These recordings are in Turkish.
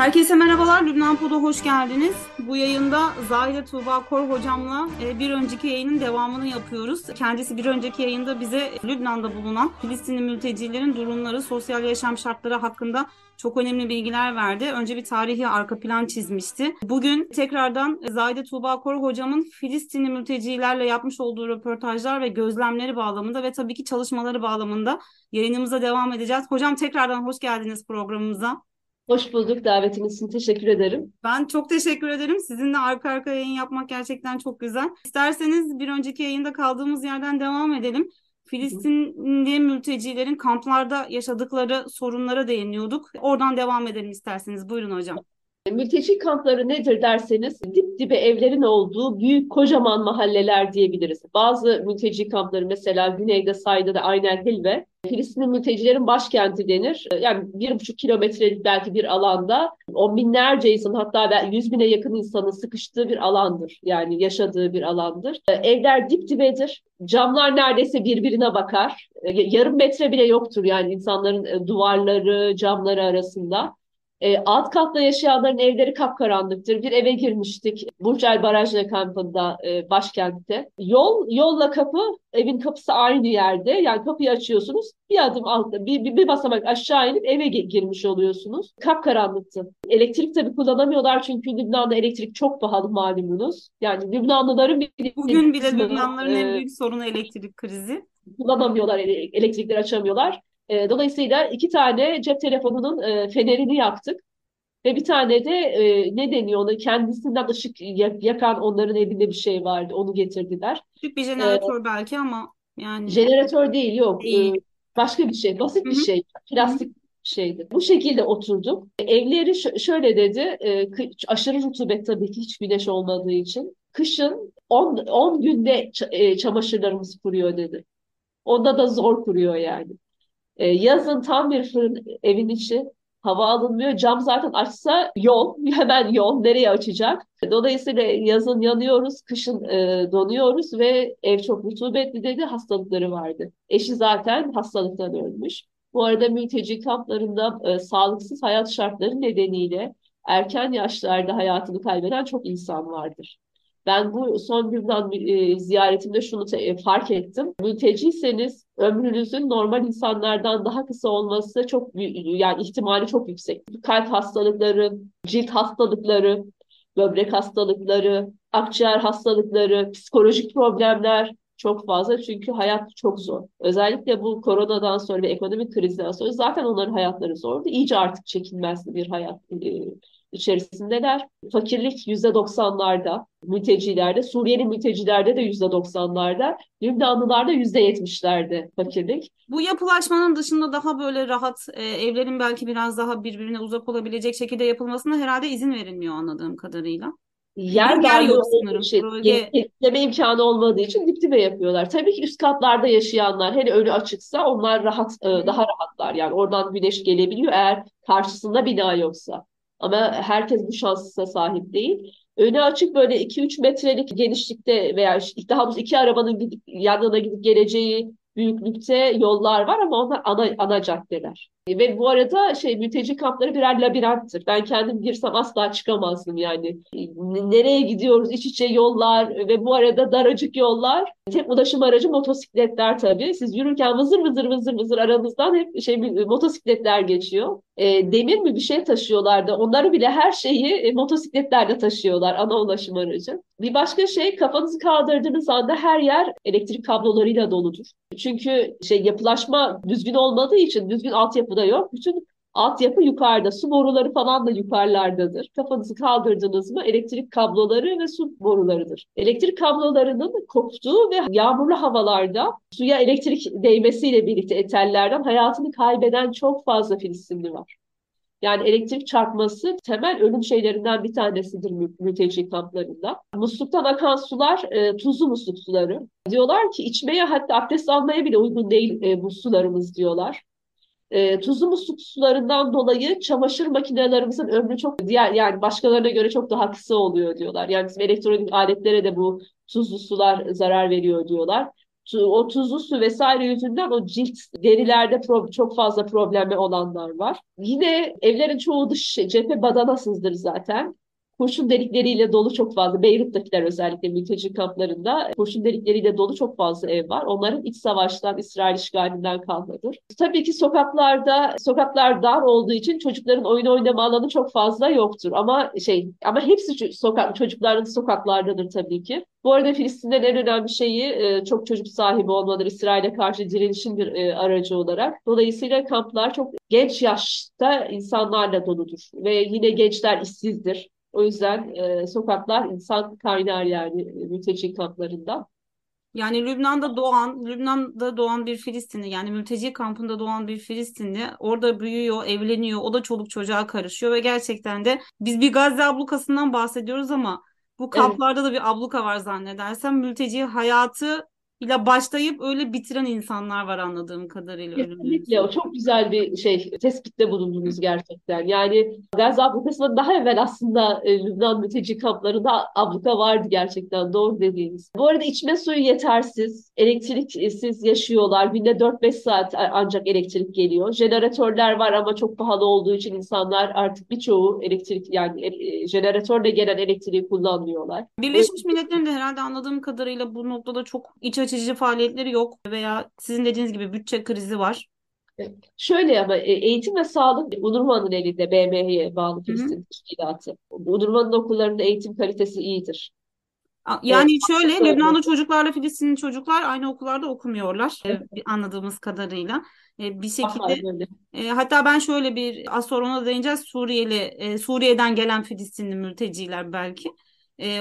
Herkese merhabalar, Lübnan Pod'a hoş geldiniz. Bu yayında Zahide Tuba Kor hocamla bir önceki yayının devamını yapıyoruz. Kendisi bir önceki yayında bize Lübnan'da bulunan Filistinli mültecilerin durumları, sosyal yaşam şartları hakkında çok önemli bilgiler verdi. Önce bir tarihi arka plan çizmişti. Bugün tekrardan Zahide Tuba Kor hocamın Filistinli mültecilerle yapmış olduğu röportajlar ve gözlemleri bağlamında ve tabii ki çalışmaları bağlamında yayınımıza devam edeceğiz. Hocam tekrardan hoş geldiniz programımıza. Hoş bulduk. Davetiniz için teşekkür ederim. Ben çok teşekkür ederim. Sizinle arka arkaya yayın yapmak gerçekten çok güzel. İsterseniz bir önceki yayında kaldığımız yerden devam edelim. Filistinli mültecilerin kamplarda yaşadıkları sorunlara değiniyorduk. Oradan devam edelim isterseniz. Buyurun hocam. Mülteci kampları nedir derseniz dip dibe evlerin olduğu büyük kocaman mahalleler diyebiliriz. Bazı mülteci kampları mesela güneyde Sayda'da Ayn el Hilve, Filistinli mültecilerin başkenti denir. Yani 1,5 kilometrelik belki bir alanda on binlerce insan, hatta 100.000'e yakın insanın sıkıştığı bir alandır. Yani yaşadığı bir alandır. Evler dip dibedir. Camlar neredeyse birbirine bakar. Yarım metre bile yoktur yani insanların duvarları, camları arasında. Alt katta yaşayanların evleri kapkaranlıktır. Bir eve girmiştik Burj el-Barajneh kampında, başkentte. Yolla kapı, evin kapısı aynı yerde. Yani kapıyı açıyorsunuz, bir adım altta, bir basamak aşağı inip eve girmiş oluyorsunuz. Kapkaranlıktı. Elektrik tabii kullanamıyorlar çünkü Lübnan'da elektrik çok pahalı malumunuz. Yani Lübnanlıların... Bugün bile Lübnanlıların en büyük sorunu elektrik krizi. Kullanamıyorlar, elektrikleri açamıyorlar. Dolayısıyla 2 tane cep telefonunun fenerini yaktık ve bir tane de ne deniyor ona, kendisinden ışık yakan onların elinde bir şey vardı, onu getirdiler. Küçük bir jeneratör belki ama yani. Jeneratör değil, yok. Başka bir şey, basit bir şey, plastik bir şeydi. Bu şekilde oturduk. Evleri şöyle dedi, aşırı rutubet tabii ki, hiç güneş olmadığı için. Kışın 10 günde çamaşırlarımız kuruyor dedi. Onda da zor kuruyor yani. Yazın tam bir fırın evin içi, hava alınmıyor. Cam zaten açsa hemen yol, nereye açacak? Dolayısıyla yazın yanıyoruz, kışın donuyoruz ve ev çok rutubetli dedi, hastalıkları vardı. Eşi zaten hastalıktan ölmüş. Bu arada mülteci kamplarında sağlıksız hayat şartları nedeniyle erken yaşlarda hayatını kaybeden çok insan vardır. Ben bu son Lübnan ziyaretimde şunu fark ettim. Mülteciyseniz ömrünüzün normal insanlardan daha kısa olması çok yani ihtimali çok yüksek. Kalp hastalıkları, cilt hastalıkları, böbrek hastalıkları, akciğer hastalıkları, psikolojik problemler çok fazla çünkü hayat çok zor. Özellikle bu koronadan sonra ve ekonomik krizden sonra zaten onların hayatları zordu. İyice artık çekilmezli bir hayat içerisindeler. Fakirlik %90'larda, mültecilerde, Suriyeli mültecilerde de %90'larda, Lübnanlılarda %70'lerde fakirlik. Bu yapılaşmanın dışında daha böyle rahat evlerin belki biraz daha birbirine uzak olabilecek şekilde yapılmasına herhalde izin verilmiyor anladığım kadarıyla. Yer yok sanırım. Genişleme imkanı olmadığı için dip dibe yapıyorlar. Tabii ki üst katlarda yaşayanlar, hele önü açıksa onlar daha rahatlar. Yani oradan güneş gelebiliyor eğer karşısında bina yoksa. Ama herkes bu şansa sahip değil. Önü açık böyle 2-3 metrelik genişlikte veya daha doğrusu 2 arabanın yanına gidip geleceği büyüklükte yollar var ama onlar ana caddeler. Ve bu arada mülteci kampları birer labirenttir. Ben kendim girsem asla çıkamazdım yani. Nereye gidiyoruz? İç içe yollar ve bu arada daracık yollar. Tek ulaşım aracı motosikletler tabii. Siz yürürken vızır vızır aranızdan hep motosikletler geçiyor. Demir mi bir şey taşıyorlardı. Onları bile her şeyi motosikletlerle taşıyorlar, ana ulaşım aracı. Bir başka şey, kafanızı kaldırdığınız anda her yer elektrik kablolarıyla doludur. Çünkü yapılaşma düzgün olmadığı için, düzgün altyapı da yok. Bütün altyapı yukarıda. Su boruları falan da yukarılardadır. Kafanızı kaldırdınız mı elektrik kabloları ve su borularıdır. Elektrik kablolarının koptuğu ve yağmurlu havalarda suya elektrik değmesiyle birlikte tellerden hayatını kaybeden çok fazla Filistinli var. Yani elektrik çarpması temel ölüm şeylerinden bir tanesidir mülteci kamplarında. Musluktan akan sular tuzlu musluk suları. Diyorlar ki içmeye, hatta abdest almaya bile uygun değil bu sularımız diyorlar. Tuzlu musluk sularından dolayı çamaşır makinelerimizin ömrü çok yani başkalarına göre çok daha kısa oluyor diyorlar. Yani bizim elektronik aletlere de bu tuzlu sular zarar veriyor diyorlar. o tuzlu su vesaire yüzünden o cilt derilerde çok fazla problemi olanlar var. Yine evlerin çoğu dış cephe badanasızdır zaten. Kurşun delikleriyle dolu çok fazla, Beyrut'takiler özellikle mülteci kamplarında kurşun delikleriyle dolu çok fazla ev var. Onların iç savaştan, İsrail işgalinden kalmadır. Tabii ki sokaklar dar olduğu için çocukların oyun oynama alanı çok fazla yoktur. Ama hepsi çocukların sokaklardadır tabii ki. Bu arada Filistin'den en önemli şeyi çok çocuk sahibi olmaları, İsrail'e karşı direnişin bir aracı olarak. Dolayısıyla kamplar çok genç yaşta insanlarla doludur ve yine gençler işsizdir. O yüzden sokaklar insan kaynar yani mülteci kamplarında. Yani Lübnan'da doğan bir Filistinli, yani mülteci kampında doğan bir Filistinli orada büyüyor, evleniyor, o da çoluk çocuğa karışıyor ve gerçekten de biz bir Gazze ablukasından bahsediyoruz ama bu kamplarda da bir abluka var zannedersem. Mülteci hayatı ile başlayıp öyle bitiren insanlar var anladığım kadarıyla. Kesinlikle, o çok güzel bir tespitte bulundunuz gerçekten. Yani Gazze ablukasından daha evvel aslında Lübnan mülteci kamplarında abluka vardı gerçekten, doğru dediğiniz. Bu arada içme suyu yetersiz, elektriksiz yaşıyorlar. Günde 4-5 saat ancak elektrik geliyor. Jeneratörler var ama çok pahalı olduğu için insanlar artık birçoğu elektrik, yani jeneratörle gelen elektriği kullanmıyorlar. Birleşmiş Milletler'in de herhalde anladığım kadarıyla bu noktada çok iç açıcı faaliyetleri yok veya sizin dediğiniz gibi bütçe krizi var. Şöyle ama eğitim ve sağlık UNRWA'nın elinde, BM'ye bağlı Filistin Teşkilatı. UNRWA'nın okullarının eğitim kalitesi iyidir. Yani şöyle, Lübnan'da çocuklarla Filistinli çocuklar aynı okullarda okumuyorlar anladığımız kadarıyla. Bir şekilde hatta ben şöyle bir az sonra ona değineceğiz, Suriye'den gelen Filistinli mülteciler belki.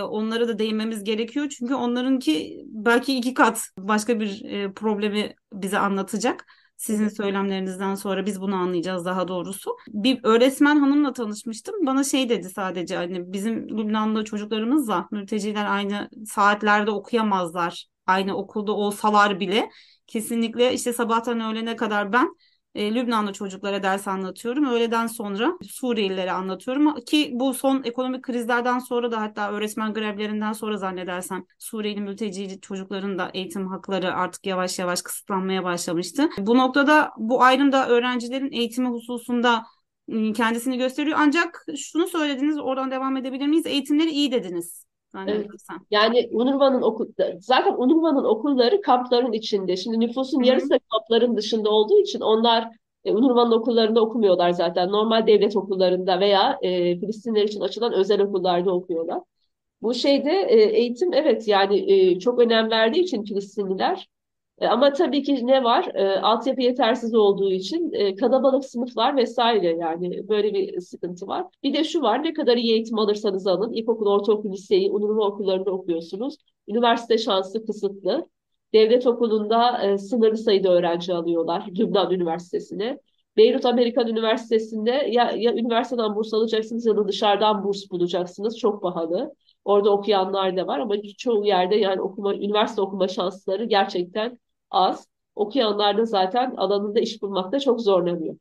Onlara da değinmemiz gerekiyor çünkü onlarınki belki 2 kat başka bir problemi bize anlatacak. Sizin söylemlerinizden sonra biz bunu anlayacağız daha doğrusu. Bir öğretmen hanımla tanışmıştım. Bana dedi sadece, hani bizim Lübnan'da çocuklarımızla mülteciler aynı saatlerde okuyamazlar. Aynı okulda olsalar bile kesinlikle sabahtan öğlene kadar ben Lübnanlı çocuklara ders anlatıyorum. Öğleden sonra Suriyelilere anlatıyorum ki bu son ekonomik krizlerden sonra da, hatta öğretmen grevlerinden sonra zannedersem Suriyeli mülteci çocukların da eğitim hakları artık yavaş yavaş kısıtlanmaya başlamıştı. Bu noktada bu ayrım da öğrencilerin eğitimi hususunda kendisini gösteriyor. Ancak şunu söylediniz, oradan devam edebilir miyiz? Eğitimleri iyi dediniz. Yani UNRWA'nın zaten UNRWA'nın okulları kampların içinde. Şimdi nüfusun yarısı da kampların dışında olduğu için onlar UNRWA'nın okullarında okumuyorlar zaten. Normal devlet okullarında veya Filistinler için açılan özel okullarda okuyorlar. Bu eğitim çok önem verdiği için Filistinliler. Ama tabii ki ne var? Altyapı yetersiz olduğu için kalabalık sınıflar vesaire, yani böyle bir sıkıntı var. Bir de şu var, ne kadar iyi eğitim alırsanız alın, ilkokul, ortaokul, liseyi UNRWA okullarında okuyorsunuz. Üniversite şansı kısıtlı. Devlet okulunda sınırlı sayıda öğrenci alıyorlar Dümdül Üniversitesi'ne. Beyrut Amerikan Üniversitesi'nde ya üniversiteden burs alacaksınız ya da dışarıdan burs bulacaksınız. Çok pahalı. Orada okuyanlar da var ama çoğu yerde yani üniversite okuma şansları gerçekten az. Okuyanlar da zaten alanında iş bulmakta çok zorlanıyor.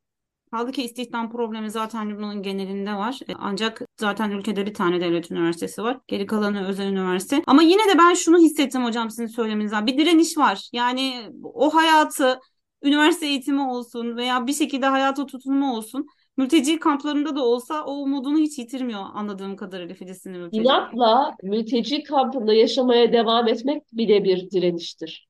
Halbuki istihdam problemi zaten Lübnan'ın genelinde var. Ancak zaten ülkede bir tane devlet üniversitesi var. Geri kalanı özel üniversite. Ama yine de ben şunu hissettim hocam sizin söylemenizden. Bir direniş var. Yani o hayatı, üniversite eğitimi olsun veya bir şekilde hayata tutunma olsun, mülteci kamplarında da olsa o umudunu hiç yitirmiyor anladığım kadarıyla Filistinli mülteci. İnatla mülteci kampında yaşamaya devam etmek bile bir direniştir.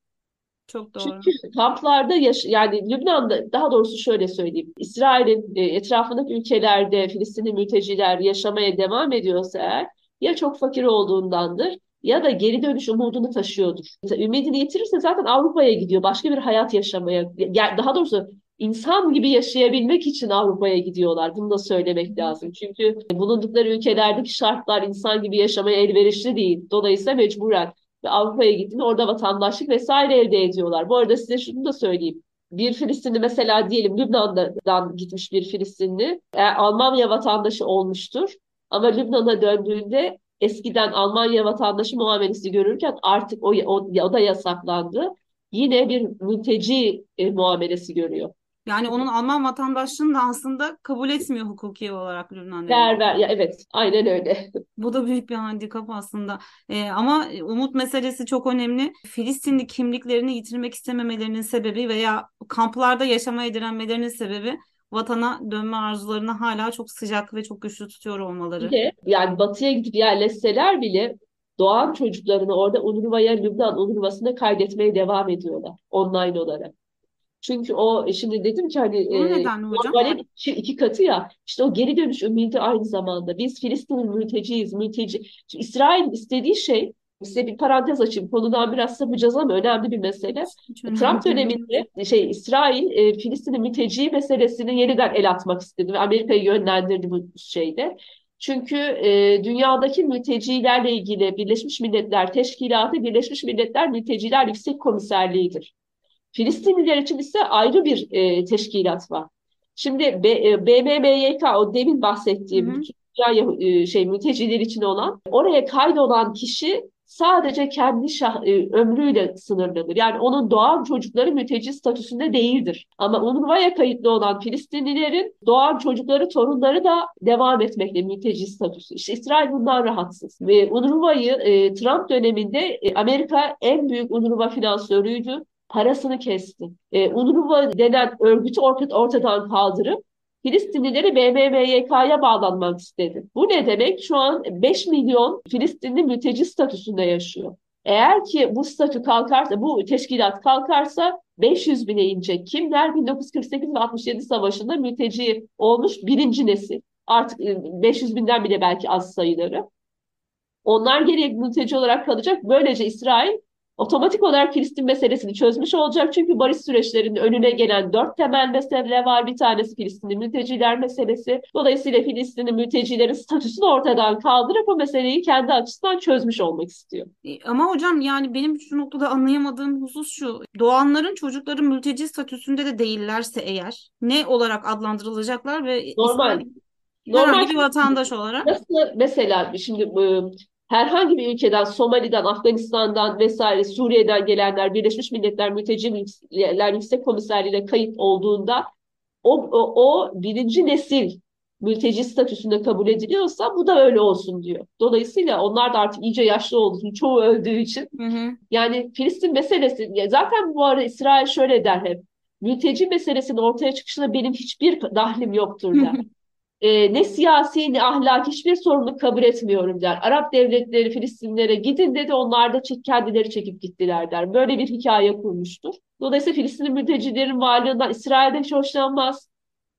Çok doğru. Çünkü kamplarda yani Lübnan'da, daha doğrusu şöyle söyleyeyim, İsrail'in etrafındaki ülkelerde Filistinli mülteciler yaşamaya devam ediyorsa eğer, ya çok fakir olduğundandır ya da geri dönüş umudunu taşıyordur. Mesela ümidini yitirirse zaten Avrupa'ya gidiyor. Başka bir hayat yaşamaya, daha doğrusu insan gibi yaşayabilmek için Avrupa'ya gidiyorlar. Bunu da söylemek lazım. Çünkü bulundukları ülkelerdeki şartlar insan gibi yaşamaya elverişli değil. Dolayısıyla mecburen Avrupa'ya gittiğinde orada vatandaşlık vesaire elde ediyorlar. Bu arada size şunu da söyleyeyim. Bir Filistinli mesela, diyelim Lübnan'dan gitmiş bir Filistinli, Almanya vatandaşı olmuştur. Ama Lübnan'a döndüğünde eskiden Almanya vatandaşı muamelesi görürken artık o da yasaklandı. Yine bir mülteci muamelesi görüyor. Yani onun Alman vatandaşlığını da aslında kabul etmiyor hukuki olarak Lübnan'da. Evet, aynen öyle. Bu da büyük bir handikap aslında. Ama umut meselesi çok önemli. Filistinli kimliklerini yitirmek istememelerinin sebebi veya kamplarda yaşamaya direnmelerinin sebebi vatana dönme arzularını hala çok sıcak ve çok güçlü tutuyor olmaları. Yani batıya gidip yerleşseler bile doğan çocuklarını orada UNRWA'ya, Lübnan UNRWA'sına kaydetmeye devam ediyorlar online olarak. Çünkü o, şimdi dedim ki hani normalin iki katı ya, işte o geri dönüş ümidi aynı zamanda. Biz Filistinli mülteciyiz, mülteci. Şimdi İsrail istediği şey, size bir parantez açayım, konudan biraz sapacağız ama önemli bir mesele. Trump döneminde İsrail Filistinli mülteci meselesini yeniden el atmak istedi ve Amerika'yı yönlendirdi bu şeyde. Çünkü dünyadaki mültecilerle ilgili Birleşmiş Milletler Teşkilatı, Birleşmiş Milletler Mülteciler Yüksek Komiserliği'dir. Filistinliler için ise ayrı bir teşkilat var. Şimdi BMMYK, o demin bahsettiğim mülteciler için olan, oraya kaydolan kişi sadece kendi ömrüyle sınırlıdır. Yani onun doğan çocukları mülteci statüsünde değildir. Ama UNRWA'ya kayıtlı olan Filistinlilerin doğan çocukları, torunları da devam etmekle mülteci statüsü. İşte İsrail bundan rahatsız. Ve UNRWA'yı Trump döneminde Amerika en büyük UNRWA finansörüydü. Parasını kesti. UNRWA denen örgütü ortadan kaldırıp Filistinlileri BMMYK'ya bağlanmak istedi. Bu ne demek? Şu an 5 milyon Filistinli mülteci statüsünde yaşıyor. Eğer ki bu statü kalkarsa, bu teşkilat kalkarsa 500 bine inecek. Kimler? 1948 ve 67 savaşında mülteci olmuş birinci nesil. Artık 500 binden bile belki az sayıları. Onlar geriye mülteci olarak kalacak. Böylece İsrail otomatik olarak Filistin meselesini çözmüş olacak. Çünkü barış süreçlerinin önüne gelen 4 temel mesele var. Bir tanesi Filistinli mülteciler meselesi. Dolayısıyla Filistinli mültecilerin statüsünü ortadan kaldırıp o meseleyi kendi açısından çözmüş olmak istiyor. Ama hocam, yani benim şu noktada anlayamadığım husus şu. Doğanların çocukları mülteci statüsünde de değillerse eğer ne olarak adlandırılacaklar ve normal bir vatandaş olarak? Nasıl, mesela şimdi herhangi bir ülkeden, Somali'den, Afganistan'dan vesaire, Suriye'den gelenler Birleşmiş Milletler Mülteciler Yüksek Komiserliği'ne kayıt olduğunda o birinci nesil mülteci statüsünde kabul ediliyorsa bu da öyle olsun diyor. Dolayısıyla onlar da artık iyice yaşlı olduğu için, çoğu öldüğü için. Yani Filistin meselesi, zaten bu arada İsrail şöyle der hep, mülteci meselesinin ortaya çıkışına benim hiçbir dahlim yoktur der. Ne siyasi ne ahlaki hiçbir sorumluluk kabul etmiyorum der. Arap devletleri Filistinlere gidin dedi, onlar da kendileri çekip gittiler der. Böyle bir hikaye kurmuştur. Dolayısıyla Filistinli mültecilerin varlığından İsrail'de hiç hoşlanmaz.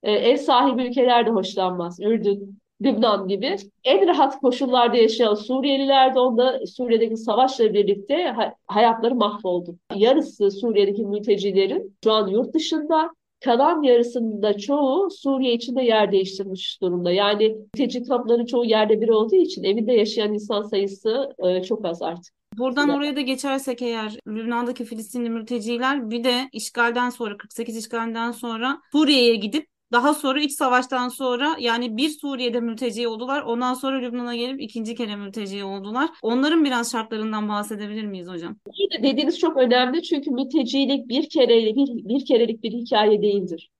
Ev sahibi ülkeler de hoşlanmaz. Ürdün, Lübnan gibi. En rahat koşullarda yaşayan Suriyeliler de onda Suriye'deki savaşla birlikte hayatları mahvoldu. Yarısı Suriye'deki mültecilerin şu an yurt dışında. Kalan yarısında çoğu Suriye içinde yer değiştirmiş durumda. Yani mülteci kampların çoğu yerde bir olduğu için evinde yaşayan insan sayısı çok az artık. Buradan oraya da geçersek eğer, Lübnan'daki Filistinli mülteciler bir de işgalden sonra, 48 işgalinden sonra Suriye'ye gidip daha sonra iç savaştan sonra, yani bir Suriye'de mülteci oldular. Ondan sonra Lübnan'a gelip ikinci kere mülteci oldular. Onların biraz şartlarından bahsedebilir miyiz hocam? Dediğiniz çok önemli, çünkü mültecilik bir kerelik bir hikaye değildir.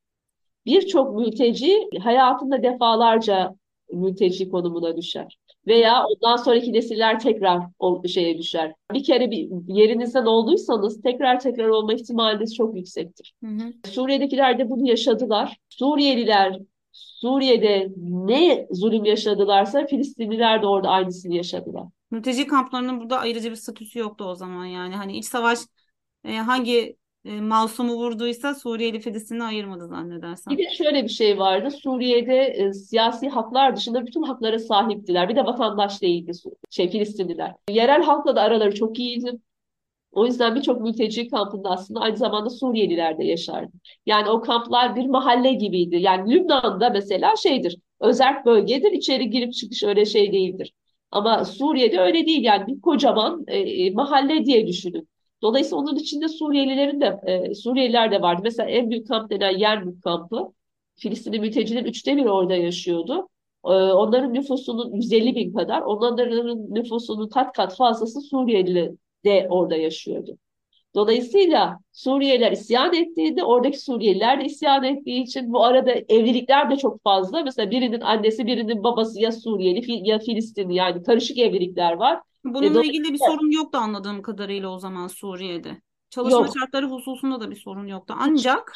Birçok mülteci hayatında defalarca mülteci konumuna düşer. Veya ondan sonraki nesiller tekrar şeye düşer. Bir kere bir yerinizden olduysanız tekrar olma ihtimaliniz çok yüksektir. Suriye'dekiler de bunu yaşadılar. Suriyeliler Suriye'de ne zulüm yaşadılarsa Filistinliler de orada aynısını yaşadılar. Mülteci kamplarının burada ayrıca bir statüsü yoktu o zaman yani. Hani iç savaş hangi masumu vurduysa Suriyeli Filistin'i ayırmadı zannedersem. Bir de şöyle bir şey vardı. Suriye'de siyasi haklar dışında bütün haklara sahiptiler. Bir de vatandaş değildi Filistinliler. Yerel halkla da araları çok iyiydi. O yüzden birçok mülteci kampında aslında aynı zamanda Suriyeliler de yaşardı. Yani o kamplar bir mahalle gibiydi. Yani Lübnan'da mesela şeydir, özerk bölgedir. İçeri girip çıkış öyle şey değildir. Ama Suriye'de öyle değil. Yani bir kocaman mahalle diye düşünün. Dolayısıyla onun içinde Suriyeliler de vardı. Mesela en büyük kamp denen Yermük kampı, Filistinli mültecilerin 1/3 orada yaşıyordu. Onların nüfusunun 150 bin kadar, onların nüfusunun kat fazlası Suriyeli de orada yaşıyordu. Dolayısıyla Suriyeliler isyan ettiğinde oradaki Suriyeliler de isyan ettiği için bu arada evlilikler de çok fazla. Mesela birinin annesi birinin babası ya Suriyeli ya Filistinli, yani karışık evlilikler var. Bununla ilgili bir sorun yoktu anladığım kadarıyla o zaman Suriye'de. Çalışma şartları hususunda da bir sorun yoktu. Ancak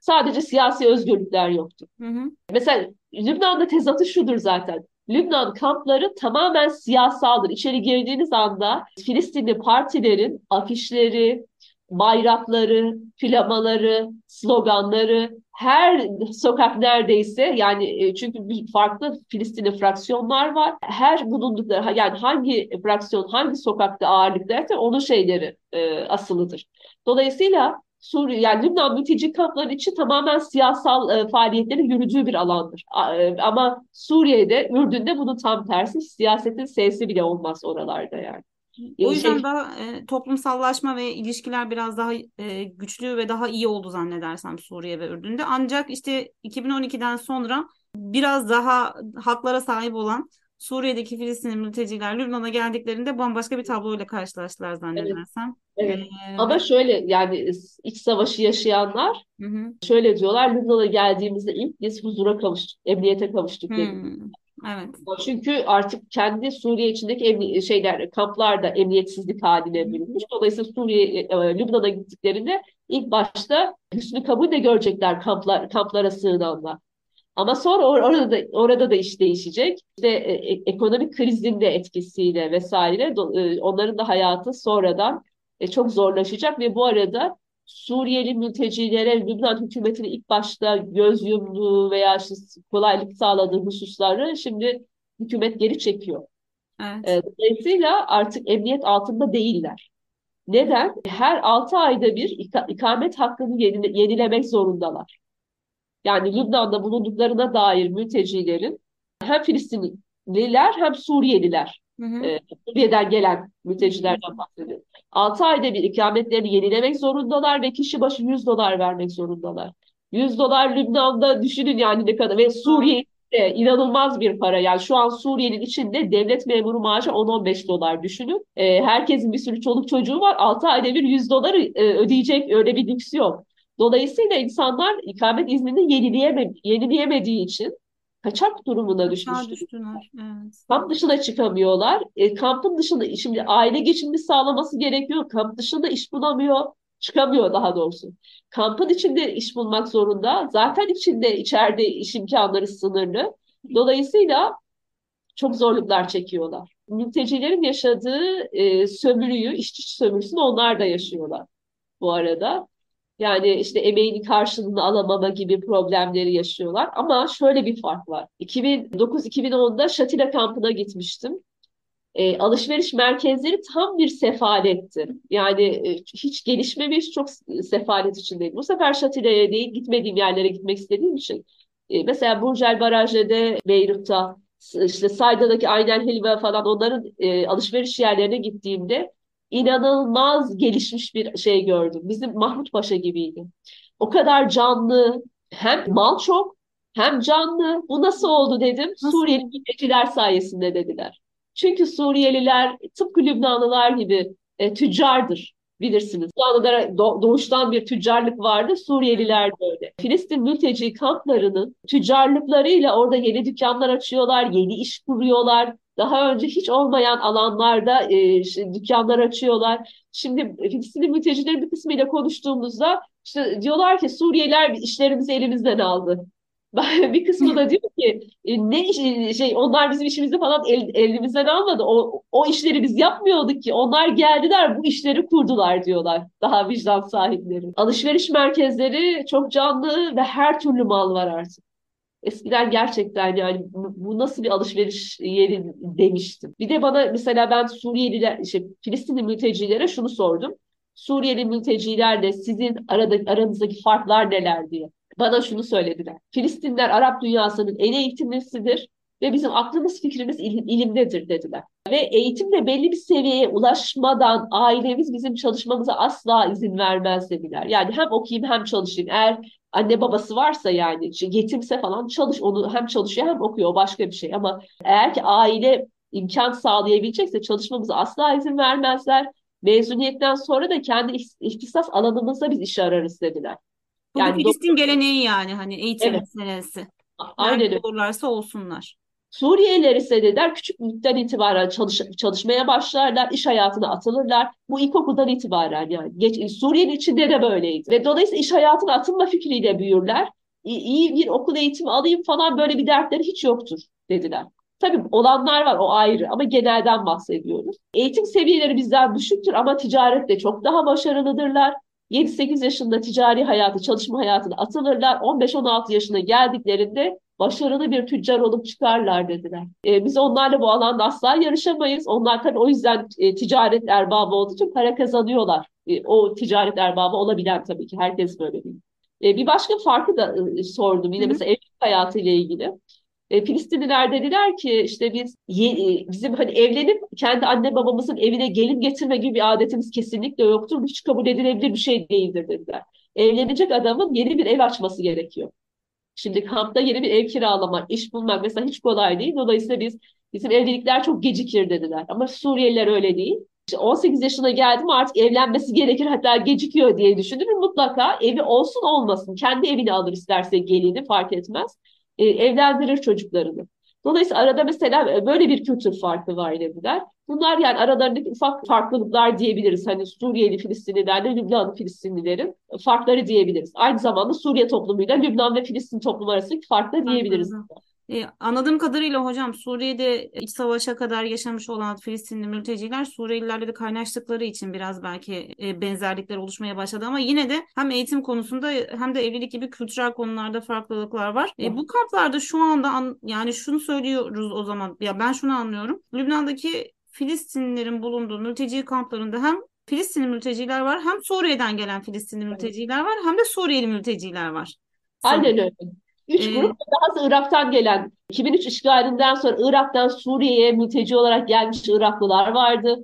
sadece siyasi özgürlükler yoktu. Hı hı. Mesela Lübnan'da tezatı şudur zaten. Lübnan kampları tamamen siyasaldır. İçeri girdiğiniz anda Filistinli partilerin afişleri, bayrakları, flamaları, sloganları, her sokak neredeyse, yani çünkü farklı Filistinli fraksiyonlar var. Her bulundukları, yani hangi fraksiyon hangi sokakta ağırlıkta onun şeyleri asılıdır. Dolayısıyla Suriye, yani Lübnan mülteci kamplarının içi tamamen siyasal faaliyetlerin yürüdüğü bir alandır. Ama Suriye'de, Ürdün'de bunun tam tersi, siyasetin sesi bile olmaz oralarda yani. O yüzden daha toplumsallaşma ve ilişkiler biraz daha güçlü ve daha iyi oldu zannedersem Suriye ve Ürdün'de. Ancak işte 2012'den sonra biraz daha haklara sahip olan Suriye'deki Filistinli mülteciler Lübnan'a geldiklerinde bambaşka bir tabloyla karşılaştılar zannedersem. Evet. Ama şöyle, yani iç savaşı yaşayanlar şöyle diyorlar: Lübnan'a geldiğimizde ilk biz huzura kavuştuk, emniyete kavuştuk dediler. Evet. Çünkü artık kendi Suriye içindeki kamplarda emniyetsizlik haline bürünmüş. Dolayısıyla Lübnan'a gittiklerinde ilk başta hüsnü kabul de görecekler kamplara sığınanlar. Ama sonra orada da iş değişecek. İşte ekonomik krizin de etkisiyle vesaire onların da hayatı sonradan çok zorlaşacak ve bu arada Suriyeli mültecilere Lübnan hükümetinin ilk başta göz yumduğu veya işte kolaylık sağladığı hususları şimdi hükümet geri çekiyor. Evet. Dolayısıyla artık emniyet altında değiller. Neden? Her 6 ayda bir ikamet hakkını yenilemek zorundalar. Yani Lübnan'da bulunduklarına dair mültecilerin hem Filistinliler hem Suriyeliler, Suriye'den gelen mültecilerden bahsediyoruz. 6 ayda bir ikametlerini yenilemek zorundalar ve kişi başı $100 vermek zorundalar. $100 Lübnan'da düşünün yani ne kadar, ve Suriye'de inanılmaz bir para. Yani şu an Suriye'nin içinde devlet memuru maaşı $10-15 düşünün. Herkesin bir sürü çoluk çocuğu var. 6 ayda bir $100 ödeyecek, öyle bir lüks yok. Dolayısıyla insanlar ikamet iznini yenileyemediği için kaçak durumuna düşmüşler. Evet. Kamp dışına çıkamıyorlar. Kampın dışında şimdi aile geçimini sağlaması gerekiyor. Kamp dışında iş bulamıyor. Çıkamıyor daha doğrusu. Kampın içinde iş bulmak zorunda. Zaten içeride iş imkanları sınırlı. Dolayısıyla çok zorluklar çekiyorlar. Mültecilerin yaşadığı sömürüyü, işçi sömürüsünü onlar da yaşıyorlar bu arada. Yani işte emeğini karşılığını alamama gibi problemleri yaşıyorlar. Ama şöyle bir fark var. 2009-2010'da Şatila kampına gitmiştim. Alışveriş merkezleri tam bir sefaletti. Yani hiç gelişmemiş, çok sefalet içindeydim. Bu sefer Şatila'ya değil, gitmediğim yerlere gitmek istediğim için. Mesela Burj el-Barajneh'de, Beyrut'ta, işte Sayda'daki Ayn el Hilve falan, onların alışveriş yerlerine gittiğimde İnanılmaz gelişmiş bir şey gördüm. Bizim Mahmut Paşa gibiydi. O kadar canlı, hem mal çok hem canlı. Bu nasıl oldu dedim. Nasıl? Suriyeli mülteciler sayesinde dediler. Çünkü Suriyeliler tıpkı Lübnanlılar gibi tüccardır, bilirsiniz. Lübnanlılara doğuştan bir tüccarlık vardı. Suriyeliler de öyle. Filistin mülteci kamplarının tüccarlıklarıyla orada yeni dükkanlar açıyorlar, yeni iş kuruyorlar. Daha önce hiç olmayan alanlarda dükkanlar açıyorlar. Şimdi Filistinli mültecilerin bir kısmıyla konuştuğumuzda işte diyorlar ki Suriyeliler işlerimizi elimizden aldı. Bir kısmı da diyor ki onlar bizim işimizi falan elimizden almadı. O işleri biz yapmıyorduk ki. Onlar geldiler, bu işleri kurdular diyorlar daha vicdan sahipleri. Alışveriş merkezleri çok canlı ve her türlü mal var artık. Eskiden gerçekten yani bu nasıl bir alışveriş yeri demiştim. Bir de bana mesela ben Filistinli mültecilere şunu sordum. Suriyeli mültecilerle sizin aranızdaki farklar neler diye. Bana şunu söylediler. Filistinler Arap dünyasının en eğitimlisidir ve bizim aklımız fikrimiz ilimdedir dediler. Ve eğitimle belli bir seviyeye ulaşmadan ailemiz bizim çalışmamıza asla izin vermez dediler. Yani hem okuyayım hem çalışayım. Eğer anne babası varsa, yani yetimse falan onu hem çalışıyor hem okuyor, o başka bir şey. Ama eğer ki aile imkan sağlayabilecekse çalışmamıza asla izin vermezler. mezuniyetten sonra da kendi ihtisas alanımızda biz iş ararız dediler. Bu yani Filistin geleneği yani hani eğitim meselesi. Aynen öyle. Olurlarsa olsunlar. Suriyeliler ise dediler küçüklükten itibaren çalışmaya başlarlar, iş hayatına atılırlar. Bu ilkokuldan itibaren yani. Suriye'nin içinde de böyleydi. Ve dolayısıyla iş hayatına atılma fikriyle büyürler. İyi bir okul eğitimi alayım falan böyle bir dertleri hiç yoktur dediler. Tabii olanlar var, o ayrı ama genelden bahsediyoruz. Eğitim seviyeleri bizden düşüktür ama ticarette çok daha başarılıdırlar. 7-8 yaşında ticari hayatı, çalışma hayatına atılırlar. 15-16 yaşına geldiklerinde başarılı bir tüccar olup çıkarlar dediler. Biz onlarla bu alanda asla yarışamayız. Onlar tabii o yüzden ticaret erbabı olduğu için para kazanıyorlar. O ticaret erbabı olabilen tabii ki herkes böyle değil. Bir başka farkı da sordum yine mesela evlilik hayatı ile ilgili. Filistinliler dediler ki işte bizim hani evlenip kendi anne babamızın evine gelin getirme gibi bir adetimiz kesinlikle yoktur. Hiç kabul edilebilir bir şey değildir dediler. Evlenecek adamın yeni bir ev açması gerekiyor. Şimdi kampta yeni bir ev kiralamak, iş bulmak mesela hiç kolay değil. Dolayısıyla bizim evlilikler çok gecikir dediler. Ama Suriyeliler öyle değil. İşte 18 yaşına geldim artık evlenmesi gerekir hatta gecikiyor diye düşündüm. Mutlaka evi olsun olmasın. Kendi evini alır isterse gelini fark etmez. Evlendirir çocuklarını. Dolayısıyla arada mesela böyle bir kültür farkı var dediler. Bunlar yani aralarındaki ufak farklılıklar diyebiliriz. Hani Suriyeli Filistinlilerle Lübnanlı Filistinlilerin farkları diyebiliriz. Aynı zamanda Suriye toplumuyla Lübnan ve Filistin toplumu arasındaki farkları diyebiliriz. Anladığım kadarıyla hocam Suriye'de iç savaşa kadar yaşamış olan Filistinli mülteciler Suriyelilerle de kaynaştıkları için biraz belki benzerlikler oluşmaya başladı ama yine de hem eğitim konusunda hem de evlilik gibi kültürel konularda farklılıklar var. Bu kamplarda şu anda yani şunu söylüyoruz o zaman ya ben şunu anlıyorum. Lübnan'daki Filistinlilerin bulunduğu mülteci kamplarında hem Filistinli mülteciler var hem Suriye'den gelen Filistinli mülteciler var hem de Suriyeli mülteciler var. Aynen öyle. 3 grup daha da Irak'tan gelen 2003 işgalinden sonra Irak'tan Suriye'ye mülteci olarak gelmiş Iraklılar vardı.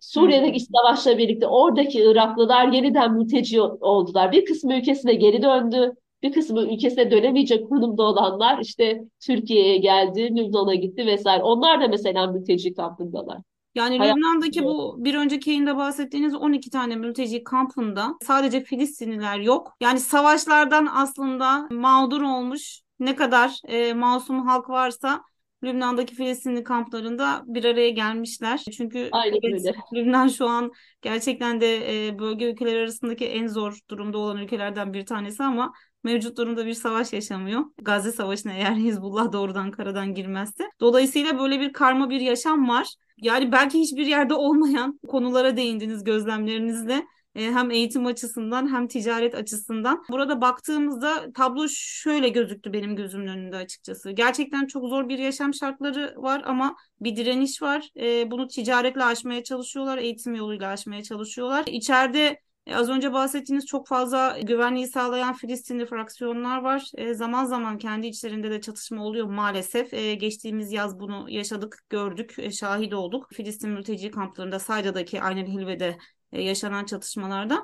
Suriye'deki iç savaşla birlikte oradaki Iraklılar yeniden mülteci oldular. Bir kısmı ülkesine geri döndü. Bir kısmı ülkesine dönemeyecek konumda olanlar işte Türkiye'ye geldi, Lübnan'a gitti vesaire. Onlar da mesela mülteci kampındalar. Yani Lübnan'daki bu bir önceki yayında bahsettiğiniz 12 tane mülteci kampında sadece Filistinliler yok. Yani savaşlardan aslında mağdur olmuş ne kadar masum halk varsa Lübnan'daki Filistinli kamplarında bir araya gelmişler. Çünkü Lübnan şu an gerçekten de bölge ülkeleri arasındaki en zor durumda olan ülkelerden bir tanesi ama mevcut durumda bir savaş yaşamıyor. Gazze Savaşı'na eğer Hizbullah doğrudan karadan girmezse. Dolayısıyla böyle bir karma bir yaşam var. Yani belki hiçbir yerde olmayan konulara değindiniz gözlemlerinizle. Hem eğitim açısından hem ticaret açısından. Burada baktığımızda tablo şöyle gözüktü benim gözümün önünde açıkçası. Gerçekten çok zor bir yaşam şartları var ama bir direniş var. Bunu ticaretle aşmaya çalışıyorlar, eğitim yoluyla aşmaya çalışıyorlar. İçeride az önce bahsettiğiniz çok fazla güvenliği sağlayan Filistinli fraksiyonlar var. Zaman zaman kendi içlerinde de çatışma oluyor maalesef. Geçtiğimiz yaz bunu yaşadık, gördük, şahit olduk. Filistin mülteci kamplarında, Sayda'daki Ayn el Hilve'de yaşanan çatışmalarda.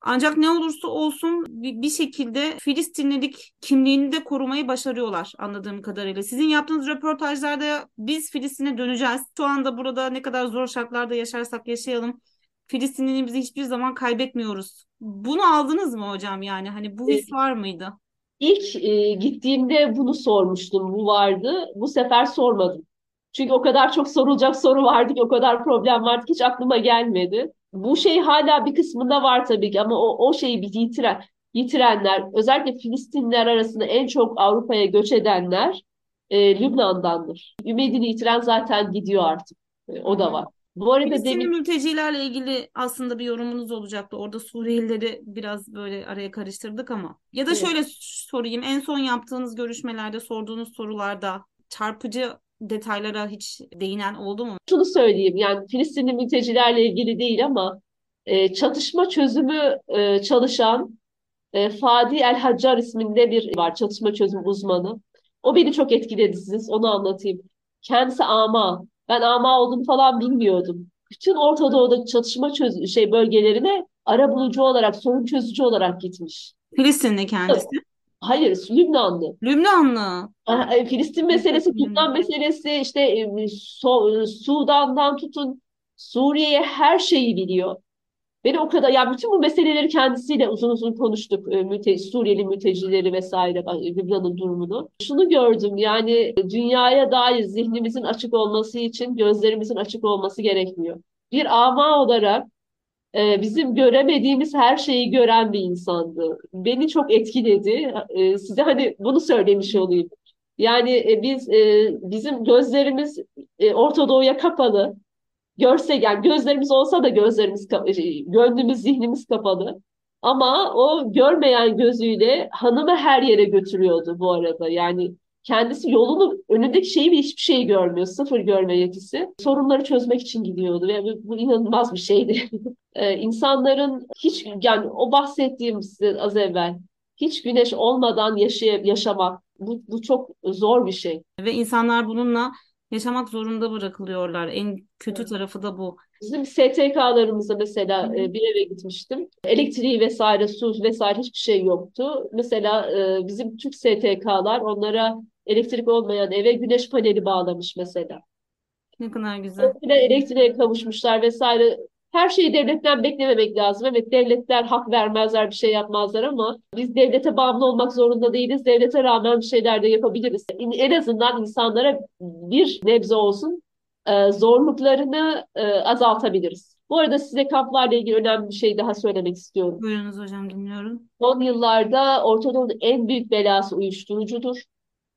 Ancak ne olursa olsun bir şekilde Filistinlilik kimliğini de korumayı başarıyorlar anladığım kadarıyla. Sizin yaptığınız röportajlarda biz Filistin'e döneceğiz. Şu anda burada ne kadar zor şartlarda yaşarsak yaşayalım. Filistinliğimizi hiçbir zaman kaybetmiyoruz. Bunu aldınız mı hocam yani? Hani bu his var mıydı? İlk gittiğimde bunu sormuştum. Bu vardı. Bu sefer sormadım. Çünkü o kadar çok sorulacak soru vardı ki, o kadar problem vardı ki hiç aklıma gelmedi. Bu şey hala bir kısmında var tabii ki ama o şeyi biz yitirenler, özellikle Filistinliler arasında en çok Avrupa'ya göç edenler Lübnan'dandır. Ümidini yitiren zaten gidiyor artık. O da var. Bu arada Filistinli mültecilerle ilgili aslında bir yorumunuz olacaktı. Orada Suriyelileri biraz böyle araya karıştırdık ama. Ya da şöyle sorayım. En son yaptığınız görüşmelerde sorduğunuz sorularda çarpıcı detaylara hiç değinen oldu mu? Şunu söyleyeyim. Yani Filistinli mültecilerle ilgili değil ama çatışma çözümü çalışan Fadi El Haccar isminde bir var. Çatışma çözümü uzmanı. O beni çok etkiledi siz. Onu anlatayım. Kendisi ama. Ben ama olduğumu falan bilmiyordum. Bütün Orta Doğu'daki çatışma bölgelerine arabulucu olarak, sorun çözücü olarak gitmiş. Filistinli kendisi? Hayır, Lübnanlı. Lübnanlı. Filistin meselesi, Lübnan meselesi, işte Sudan'dan tutun Suriye'ye her şeyi biliyor. Beni o kadar, ya bütün bu meseleleri kendisiyle uzun uzun konuştuk. Suriyeli mültecileri vesaire, Lübnan'ın durumunu. Şunu gördüm, yani dünyaya dair zihnimizin açık olması için gözlerimizin açık olması gerekmiyor. Bir ama olarak bizim göremediğimiz her şeyi gören bir insandı. Beni çok etkiledi. Size hani bunu söylemiş olayım. Yani bizim gözlerimiz Orta Doğu'ya kapalı. Yani gözlerimiz olsa da gönlümüz, zihnimiz kapalı. Ama o görmeyen gözüyle hanımı her yere götürüyordu bu arada. Yani kendisi yolunu, önündeki şeyi ve hiçbir şeyi görmüyor. Sıfır görme yetisi. Sorunları çözmek için gidiyordu. Ve bu inanılmaz bir şeydi. İnsanların hiç, yani o bahsettiğim size az evvel, hiç güneş olmadan yaşamak. Bu çok zor bir şey. Ve insanlar bununla yaşamak zorunda bırakılıyorlar. En kötü tarafı da bu. Bizim STK'larımızda mesela bir eve gitmiştim. Elektriği vesaire, su vesaire hiçbir şey yoktu. Mesela bizim Türk STK'lar onlara elektrik olmayan eve güneş paneli bağlamış mesela. Ne kadar güzel. Elektriğe kavuşmuşlar vesaire. Her şeyi devletten beklememek lazım. Evet, devletler hak vermezler, bir şey yapmazlar ama biz devlete bağımlı olmak zorunda değiliz. Devlete rağmen bir şeyler de yapabiliriz. En azından insanlara bir nebze olsun zorluklarını azaltabiliriz. Bu arada size kamplarla ilgili önemli bir şey daha söylemek istiyorum. Buyurunuz hocam, dinliyorum. Son yıllarda Orta Doğu'nun en büyük belası uyuşturucudur.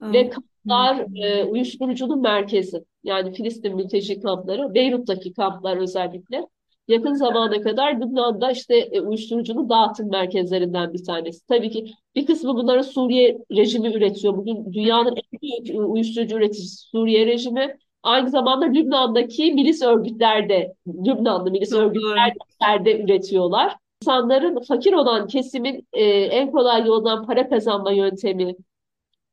Evet. Ve kamplar uyuşturucunun merkezi. Yani Filistin mülteci kampları, Beyrut'taki kamplar özellikle. Yakın zamana kadar Lübnan'da işte uyuşturucunun dağıtım merkezlerinden bir tanesi. Tabii ki bir kısmı bunları Suriye rejimi üretiyor. Bugün dünyanın en büyük uyuşturucu üreticisi Suriye rejimi. Aynı zamanda Lübnan'daki milis örgütler de, Lübnanlı milis örgütler de üretiyorlar. İnsanların, fakir olan kesimin en kolay yoldan para kazanma yöntemi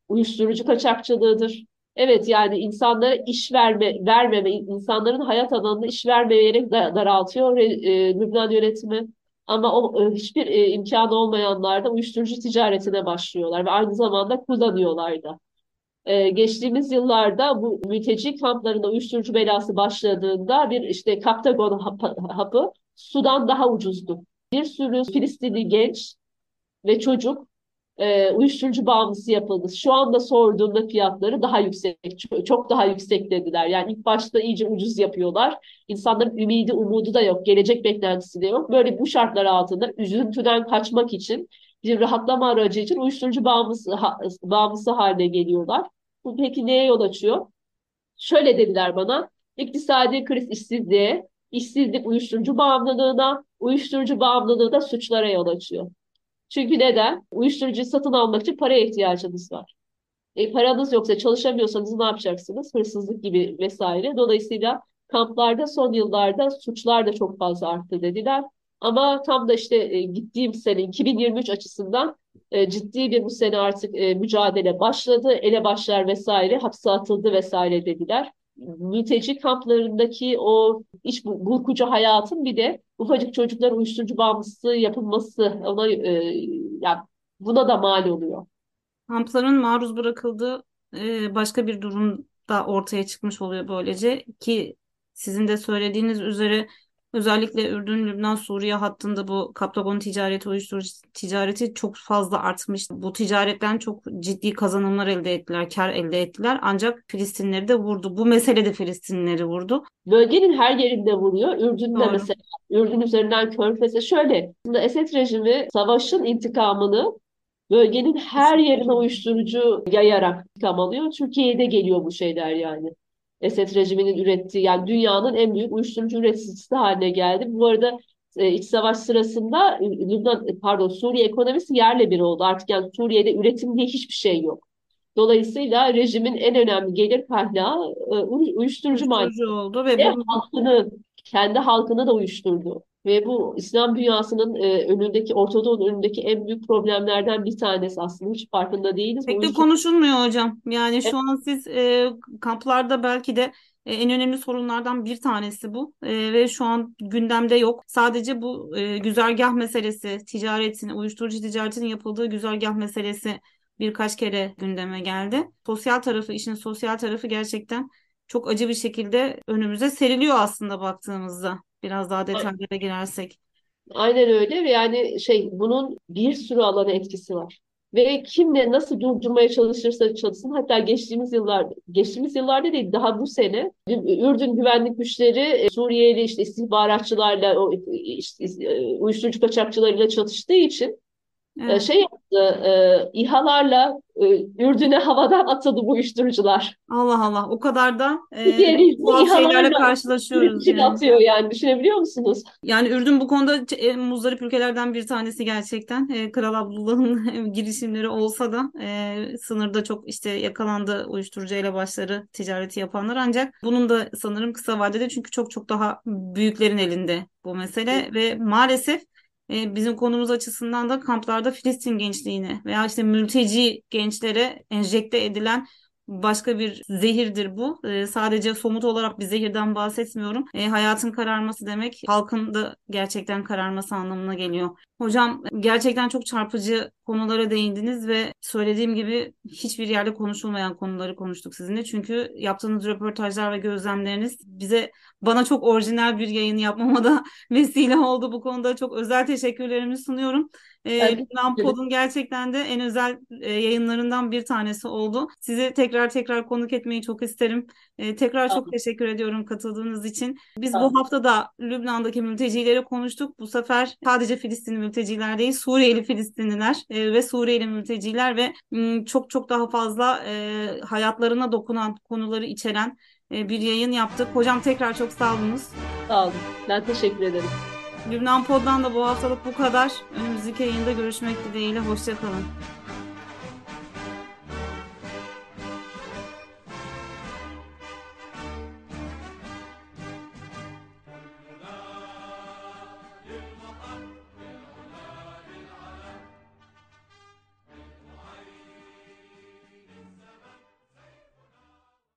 uyuşturucu kaçakçılığıdır. Evet, yani insanlara iş vermeme, insanların hayat alanında iş vermeyerek daraltıyor Lübnan yönetimi. Ama hiçbir imkanı olmayanlar da uyuşturucu ticaretine başlıyorlar ve aynı zamanda kullanıyorlar da. Geçtiğimiz yıllarda bu mülteci kamplarında uyuşturucu belası başladığında bir işte Kaptagon hapı sudan daha ucuzdu. Bir sürü Filistinli genç ve çocuk uyuşturucu bağımlısı yapıldı. Şu anda sorduğumda fiyatları daha yüksek, çok daha yüksek dediler. Yani ilk başta iyice ucuz yapıyorlar. İnsanların ümidi, umudu da yok, gelecek beklentisi de yok. Böyle bu şartlar altında üzüntüden kaçmak için, bir rahatlama aracı için uyuşturucu bağımlısı haline geliyorlar. Bu peki neye yol açıyor? Şöyle dediler bana, iktisadi kriz işsizliğe, işsizlik uyuşturucu bağımlılığına, uyuşturucu bağımlılığı da suçlara yol açıyor. Çünkü neden? Uyuşturucu satın almak için paraya ihtiyacınız var. Paranız yoksa, çalışamıyorsanız ne yapacaksınız? Hırsızlık gibi vesaire. Dolayısıyla kamplarda son yıllarda suçlar da çok fazla arttı dediler. Ama tam da işte gittiğim sene 2023 açısından ciddi bir bu sene artık mücadele başladı. Elebaşlar vesaire hapse atıldı vesaire dediler. Mülteci kamplarındaki o iç burkucu hayatın bir de ufacık çocukların uyuşturucu bağımlısı yapılması yani buna da mal oluyor. Kampların maruz bırakıldığı başka bir durum da ortaya çıkmış oluyor böylece ki sizin de söylediğiniz üzere özellikle Ürdün-Lübnan-Suriye hattında bu Kaptagon ticareti, uyuşturucu ticareti çok fazla artmış. Bu ticaretten çok ciddi kazanımlar elde ettiler, kar elde ettiler. Ancak Filistinleri de vurdu. Bu mesele de Filistinleri vurdu. Bölgenin her yerinde vuruyor. Ürdün'de doğru. Mesela, Ürdün üzerinden Körfez'e şöyle. Esed rejimi savaşın intikamını bölgenin her yerine uyuşturucu yayarak intikam alıyor. Türkiye'ye de geliyor bu şeyler yani. Esed rejiminin ürettiği, yani dünyanın en büyük uyuşturucu üreticisi haline geldi. Bu arada iç savaş sırasında Suriye ekonomisi yerle bir oldu. Artık yani Suriye'de üretim diye hiçbir şey yok. Dolayısıyla rejimin en önemli gelir kaynağı uyuşturucu maddesi oldu ve kendi halkını da uyuşturdu. Ve bu İslam dünyasının önündeki, Orta Doğu'nun önündeki en büyük problemlerden bir tanesi aslında. Hiç farkında değiliz. Pek de konuşulmuyor hocam. Yani evet. Şu an siz kamplarda belki de en önemli sorunlardan bir tanesi bu. Ve şu an gündemde yok. Sadece bu güzergah meselesi, uyuşturucu ticaretinin yapıldığı güzergah meselesi birkaç kere gündeme geldi. Sosyal tarafı, işin sosyal tarafı gerçekten çok acı bir şekilde önümüze seriliyor aslında baktığımızda. Biraz daha detaylara girersek. Aynen öyle. Yani bunun bir sürü alana etkisi var. Ve kimle nasıl durdurmaya çalışırsa çalışsın, hatta geçtiğimiz yıllarda değil, daha bu sene Ürdün güvenlik güçleri Suriyeli istihbaratçılarla, o uyuşturucu kaçakçılarıyla çatıştığı için evet, yaptı, İHA'larla Ürdün'e havadan atıldı bu uyuşturucular. Allah Allah, o kadar da bu şeylerle karşılaşıyoruz. Atıyor yani, düşünebiliyor musunuz? Yani Ürdün bu konuda muzdarip ülkelerden bir tanesi gerçekten. Kral Abdullah'ın girişimleri olsa da sınırda çok yakalandı uyuşturucu elebaşları, ticareti yapanlar, ancak bunun da sanırım kısa vadede, çünkü çok çok daha büyüklerin elinde bu mesele ve maalesef bizim konumuz açısından da kamplarda Filistin gençliğine veya mülteci gençlere enjekte edilen başka bir zehirdir bu. Sadece somut olarak bir zehirden bahsetmiyorum. Hayatın kararması demek, halkın da gerçekten kararması anlamına geliyor. Hocam, gerçekten çok çarpıcı konulara değindiniz ve söylediğim gibi hiçbir yerde konuşulmayan konuları konuştuk sizinle. Çünkü yaptığınız röportajlar ve gözlemleriniz bana çok orijinal bir yayın yapmama da vesile oldu. Bu konuda çok özel teşekkürlerimi sunuyorum. Lübnan Pod'un gerçekten de en özel yayınlarından bir tanesi oldu. Sizi tekrar konuk etmeyi çok isterim. Tekrar çok teşekkür ediyorum katıldığınız için. Biz bu hafta da Lübnan'daki mültecileri konuştuk. Bu sefer sadece Filistinli mülteciler değil, Suriyeli Filistinliler ve Suriyeli mülteciler ve çok çok daha fazla hayatlarına dokunan konuları içeren bir yayın yaptık. Hocam, tekrar çok sağ olunuz. Sağ olun. Ben teşekkür ederim. Lübnan Pod'dan da bu haftalık bu kadar. Önümüzdeki yayında görüşmek dileğiyle. Hoşça kalın.